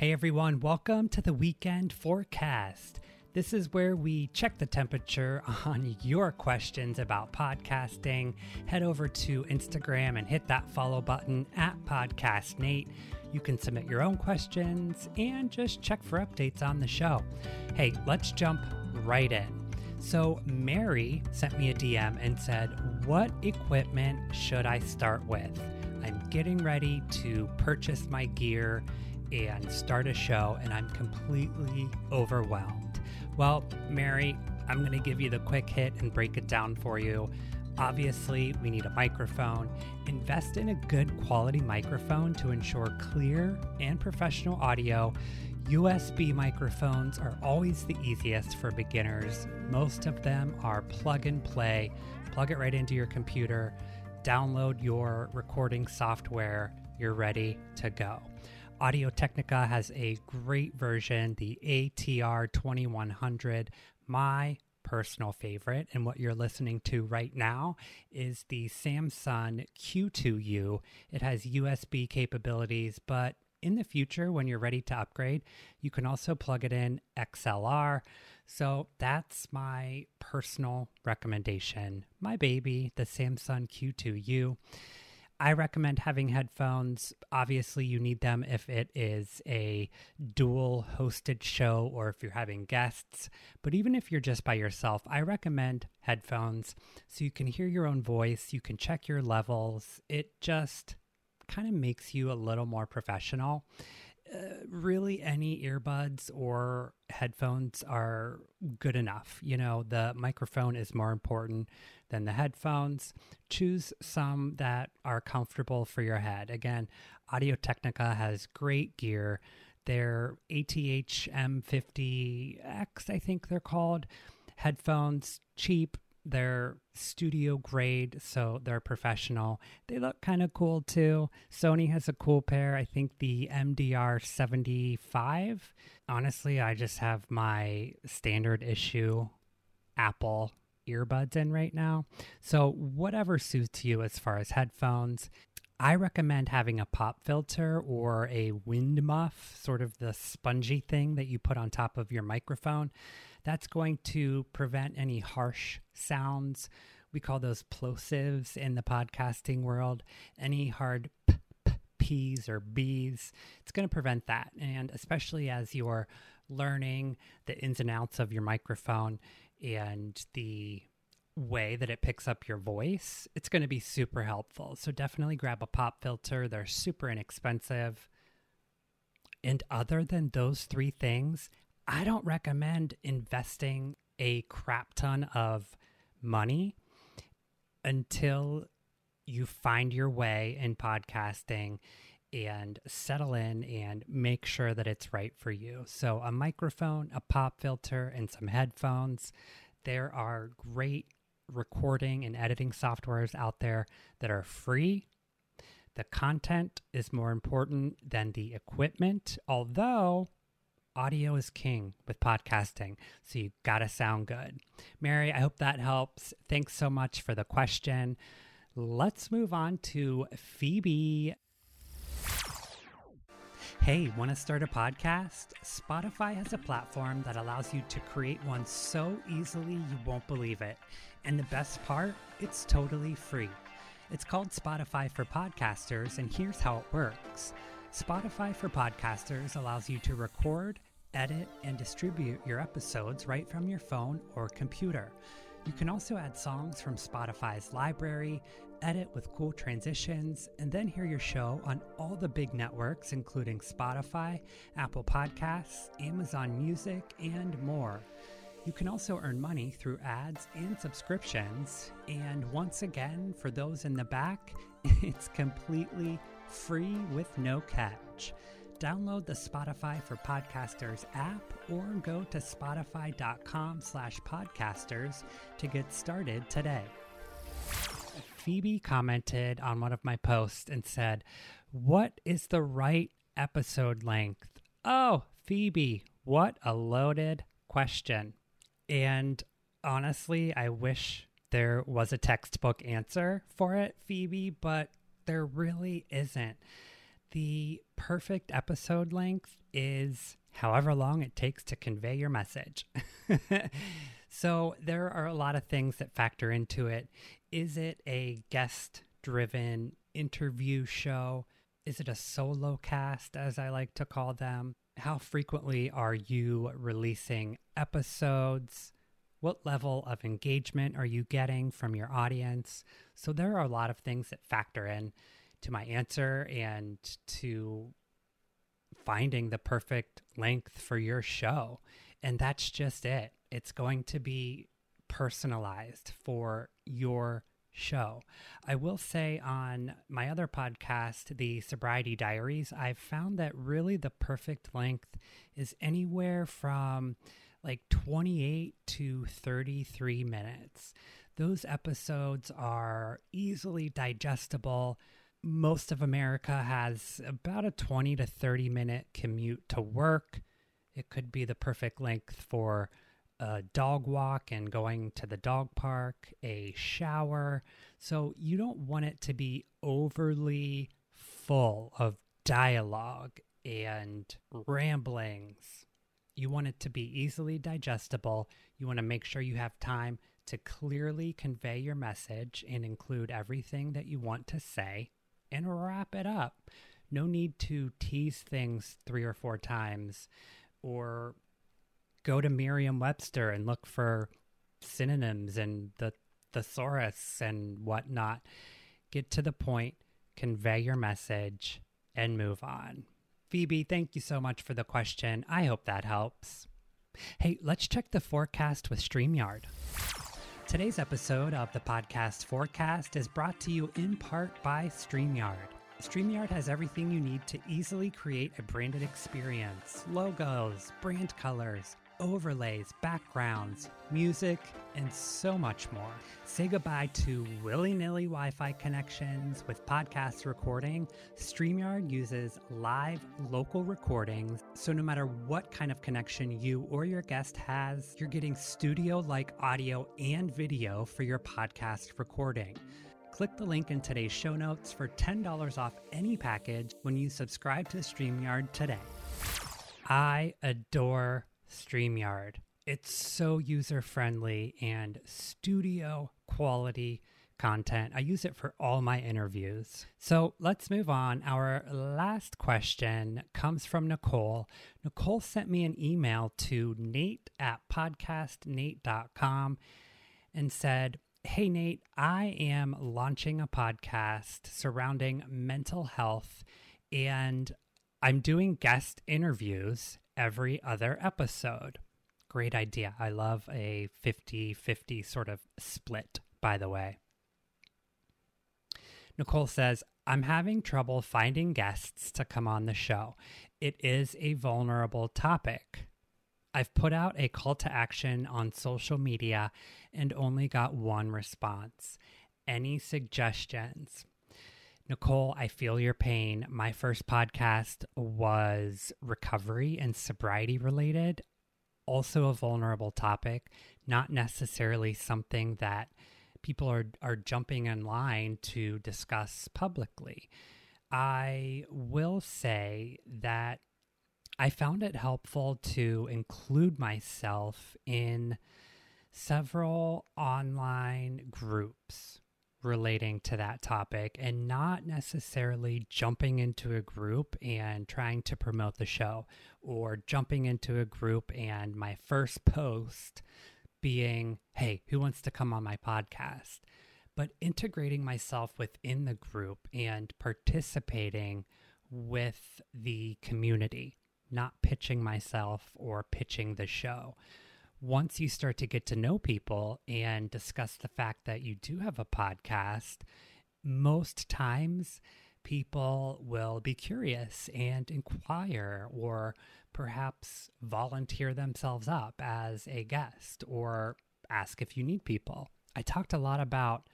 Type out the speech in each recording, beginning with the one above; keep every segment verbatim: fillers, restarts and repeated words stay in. Hey everyone, welcome to The Weekend Forecast. This is where we check the temperature on your questions about podcasting. Head over to Instagram and hit that follow button at Podcast Nate. You can submit your own questions and just check for updates on the show. Hey, let's jump right in. So Mary sent me a D M and said, "What equipment should I start with? I'm getting ready to purchase my gear and start a show, and I'm completely overwhelmed." Well, Mary, I'm going to give you the quick hit and break it down for you. Obviously, we need a microphone. Invest in a good quality microphone to ensure clear and professional audio. U S B microphones are always the easiest for beginners. Most of them are plug and play. Plug it right into your computer, download your recording software, you're ready to go. Audio-Technica has a great version, the A T R twenty-one hundred. My personal favorite, and what you're listening to right now, is the Samson Q two U. It has U S B capabilities, but in the future, when you're ready to upgrade, you can also plug it in X L R. So that's my personal recommendation. My baby, the Samson Q two U. I recommend having headphones. Obviously, you need them if it is a dual hosted show or if you're having guests. But even if you're just by yourself, I recommend headphones so you can hear your own voice. You can check your levels. It just kind of makes you a little more professional. Uh, really, any earbuds or headphones are good enough. You know, the microphone is more important than the headphones. Choose some that are comfortable for your head. Again, Audio-Technica has great gear. Their A T H M fifty X, I think they're called, headphones, cheap. They're studio grade, so they're professional. They look kind of cool too. Sony has a cool pair. I think the M D R seventy-five. Honestly, I just have my standard issue Apple earbuds in right now. So whatever suits you as far as headphones. I recommend having a pop filter or a wind muff, sort of the spongy thing that you put on top of your microphone. That's going to prevent any harsh sounds. We call those plosives in the podcasting world. Any hard p, p, p's or b's, it's going to prevent that. And especially as you're learning the ins and outs of your microphone and the way that it picks up your voice, it's going to be super helpful. So definitely grab a pop filter. They're super inexpensive. And other than those three things, I don't recommend investing a crap ton of money until you find your way in podcasting and settle in and make sure that it's right for you. So a microphone, a pop filter, and some headphones. There are great recording and editing softwares out there that are free. The content is more important than the equipment, although audio is king with podcasting, so you gotta sound good. Mary, I hope that helps. Thanks so much for the question. Let's move on to Phoebe. Hey, want to start a podcast? Spotify has a platform that allows you to create one so easily you won't believe it. And the best part, it's totally free. It's called Spotify for Podcasters, and here's how it works. Spotify for Podcasters allows you to record, edit, and distribute your episodes right from your phone or computer. You can also add songs from Spotify's library, edit with cool transitions, and then hear your show on all the big networks, including Spotify, Apple Podcasts, Amazon Music, and more. You can also earn money through ads and subscriptions. And once again, for those in the back, it's completely free with no catch. Download the Spotify for Podcasters app or go to spotify.com slash podcasters to get started today. Phoebe commented on one of my posts and said, "What is the right episode length?" Oh, Phoebe, what a loaded question. And honestly, I wish there was a textbook answer for it, Phoebe, but there really isn't. The perfect episode length is however long it takes to convey your message. So there are a lot of things that factor into it. Is it a guest-driven interview show? Is it a solo cast, as I like to call them? How frequently are you releasing episodes? What level of engagement are you getting from your audience? So there are a lot of things that factor in to my answer and to finding the perfect length for your show. And that's just it. It's going to be personalized for your show. I will say on my other podcast, The Sobriety Diaries, I've found that really the perfect length is anywhere from like twenty-eight to thirty-three minutes. Those episodes are easily digestible. Most of America has about a twenty to thirty minute commute to work. It could be the perfect length for a dog walk and going to the dog park, a shower. So you don't want it to be overly full of dialogue and ramblings. You want it to be easily digestible. You want to make sure you have time to clearly convey your message and include everything that you want to say and wrap it up. No need to tease things three or four times or go to Merriam-Webster and look for synonyms and the thesaurus and whatnot. Get to the point, convey your message, and move on. Phoebe, thank you so much for the question. I hope that helps. Hey, let's check the forecast with StreamYard. Today's episode of the Podcast Forecast is brought to you in part by StreamYard. StreamYard has everything you need to easily create a branded experience: logos, brand colors, overlays, backgrounds, music, and so much more. Say goodbye to willy-nilly Wi-Fi connections with podcast recording. StreamYard uses live local recordings, so no matter what kind of connection you or your guest has, you're getting studio-like audio and video for your podcast recording. Click the link in today's show notes for ten dollars off any package when you subscribe to StreamYard today. I adore StreamYard. It's so user-friendly and studio quality content. I use it for all my interviews. So let's move on. Our last question comes from Nicole. Nicole sent me an email to Nate at podcast nate dot com and said, "Hey Nate, I am launching a podcast surrounding mental health and I'm doing guest interviews every other episode." Great idea. I love a fifty-fifty sort of split, by the way. Nicole says, "I'm having trouble finding guests to come on the show. It is a vulnerable topic. I've put out a call to action on social media and only got one response. Any suggestions?" Nicole, I feel your pain. My first podcast was recovery and sobriety related, also a vulnerable topic, not necessarily something that people are, are jumping in line to discuss publicly. I will say that I found it helpful to include myself in several online groups relating to that topic and not necessarily jumping into a group and trying to promote the show, or jumping into a group and my first post being, "Hey, who wants to come on my podcast?" But integrating myself within the group and participating with the community, not pitching myself or pitching the show. Once you start to get to know people and discuss the fact that you do have a podcast, most times people will be curious and inquire, or perhaps volunteer themselves up as a guest or ask if you need people. I talked a lot about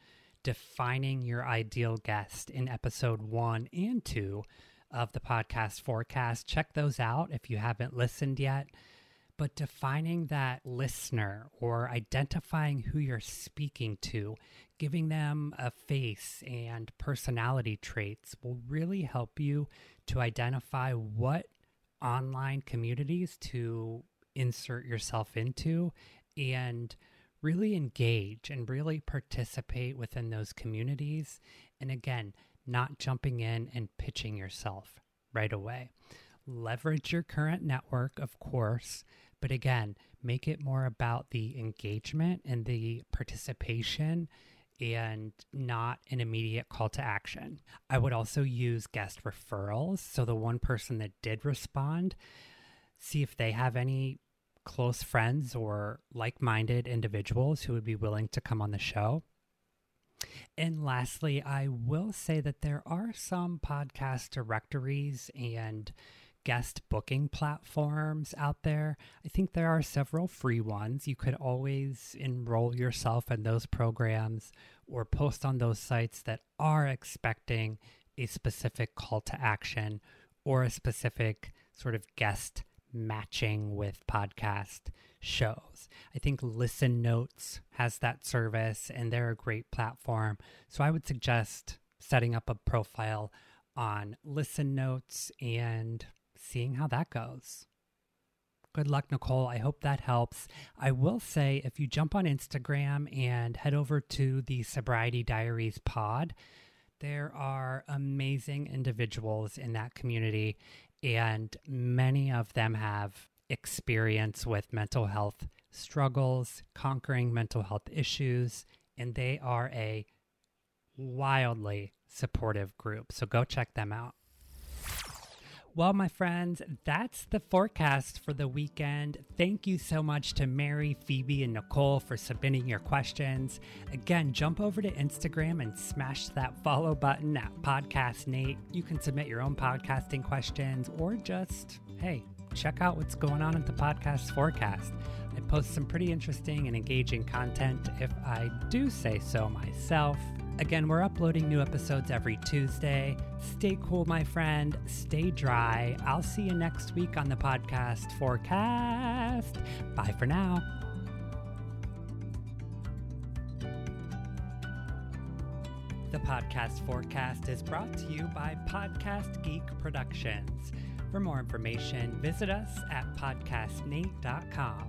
defining your ideal guest in episode one and two of the Podcast Forecast. Check those out if you haven't listened yet. But defining that listener or identifying who you're speaking to, giving them a face and personality traits will really help you to identify what online communities to insert yourself into and really engage and really participate within those communities. And again, not jumping in and pitching yourself right away. Leverage your current network, of course, but again, make it more about the engagement and the participation and not an immediate call to action. I would also use guest referrals. So the one person that did respond, see if they have any close friends or like-minded individuals who would be willing to come on the show. And lastly, I will say that there are some podcast directories and guest booking platforms out there. I think there are several free ones. You could always enroll yourself in those programs or post on those sites that are expecting a specific call to action or a specific sort of guest matching with podcast shows. I think Listen Notes has that service and they're a great platform. So I would suggest setting up a profile on Listen Notes and seeing how that goes. Good luck, Nicole. I hope that helps. I will say if you jump on Instagram and head over to the Sobriety Diaries pod, there are amazing individuals in that community, and many of them have experience with mental health struggles, conquering mental health issues, and they are a wildly supportive group. So go check them out. Well, my friends, that's the forecast for the weekend. Thank you so much to Mary, Phoebe, and Nicole for submitting your questions. Again, jump over to Instagram and smash that follow button at Podcast Nate. You can submit your own podcasting questions or just, hey, check out what's going on at the Podcast Forecast. I post some pretty interesting and engaging content, if I do say so myself. Again, we're uploading new episodes every Tuesday. Stay cool, my friend. Stay dry. I'll see you next week on the Podcast Forecast. Bye for now. The Podcast Forecast is brought to you by Podcast Geek Productions. For more information, visit us at podcast nate dot com.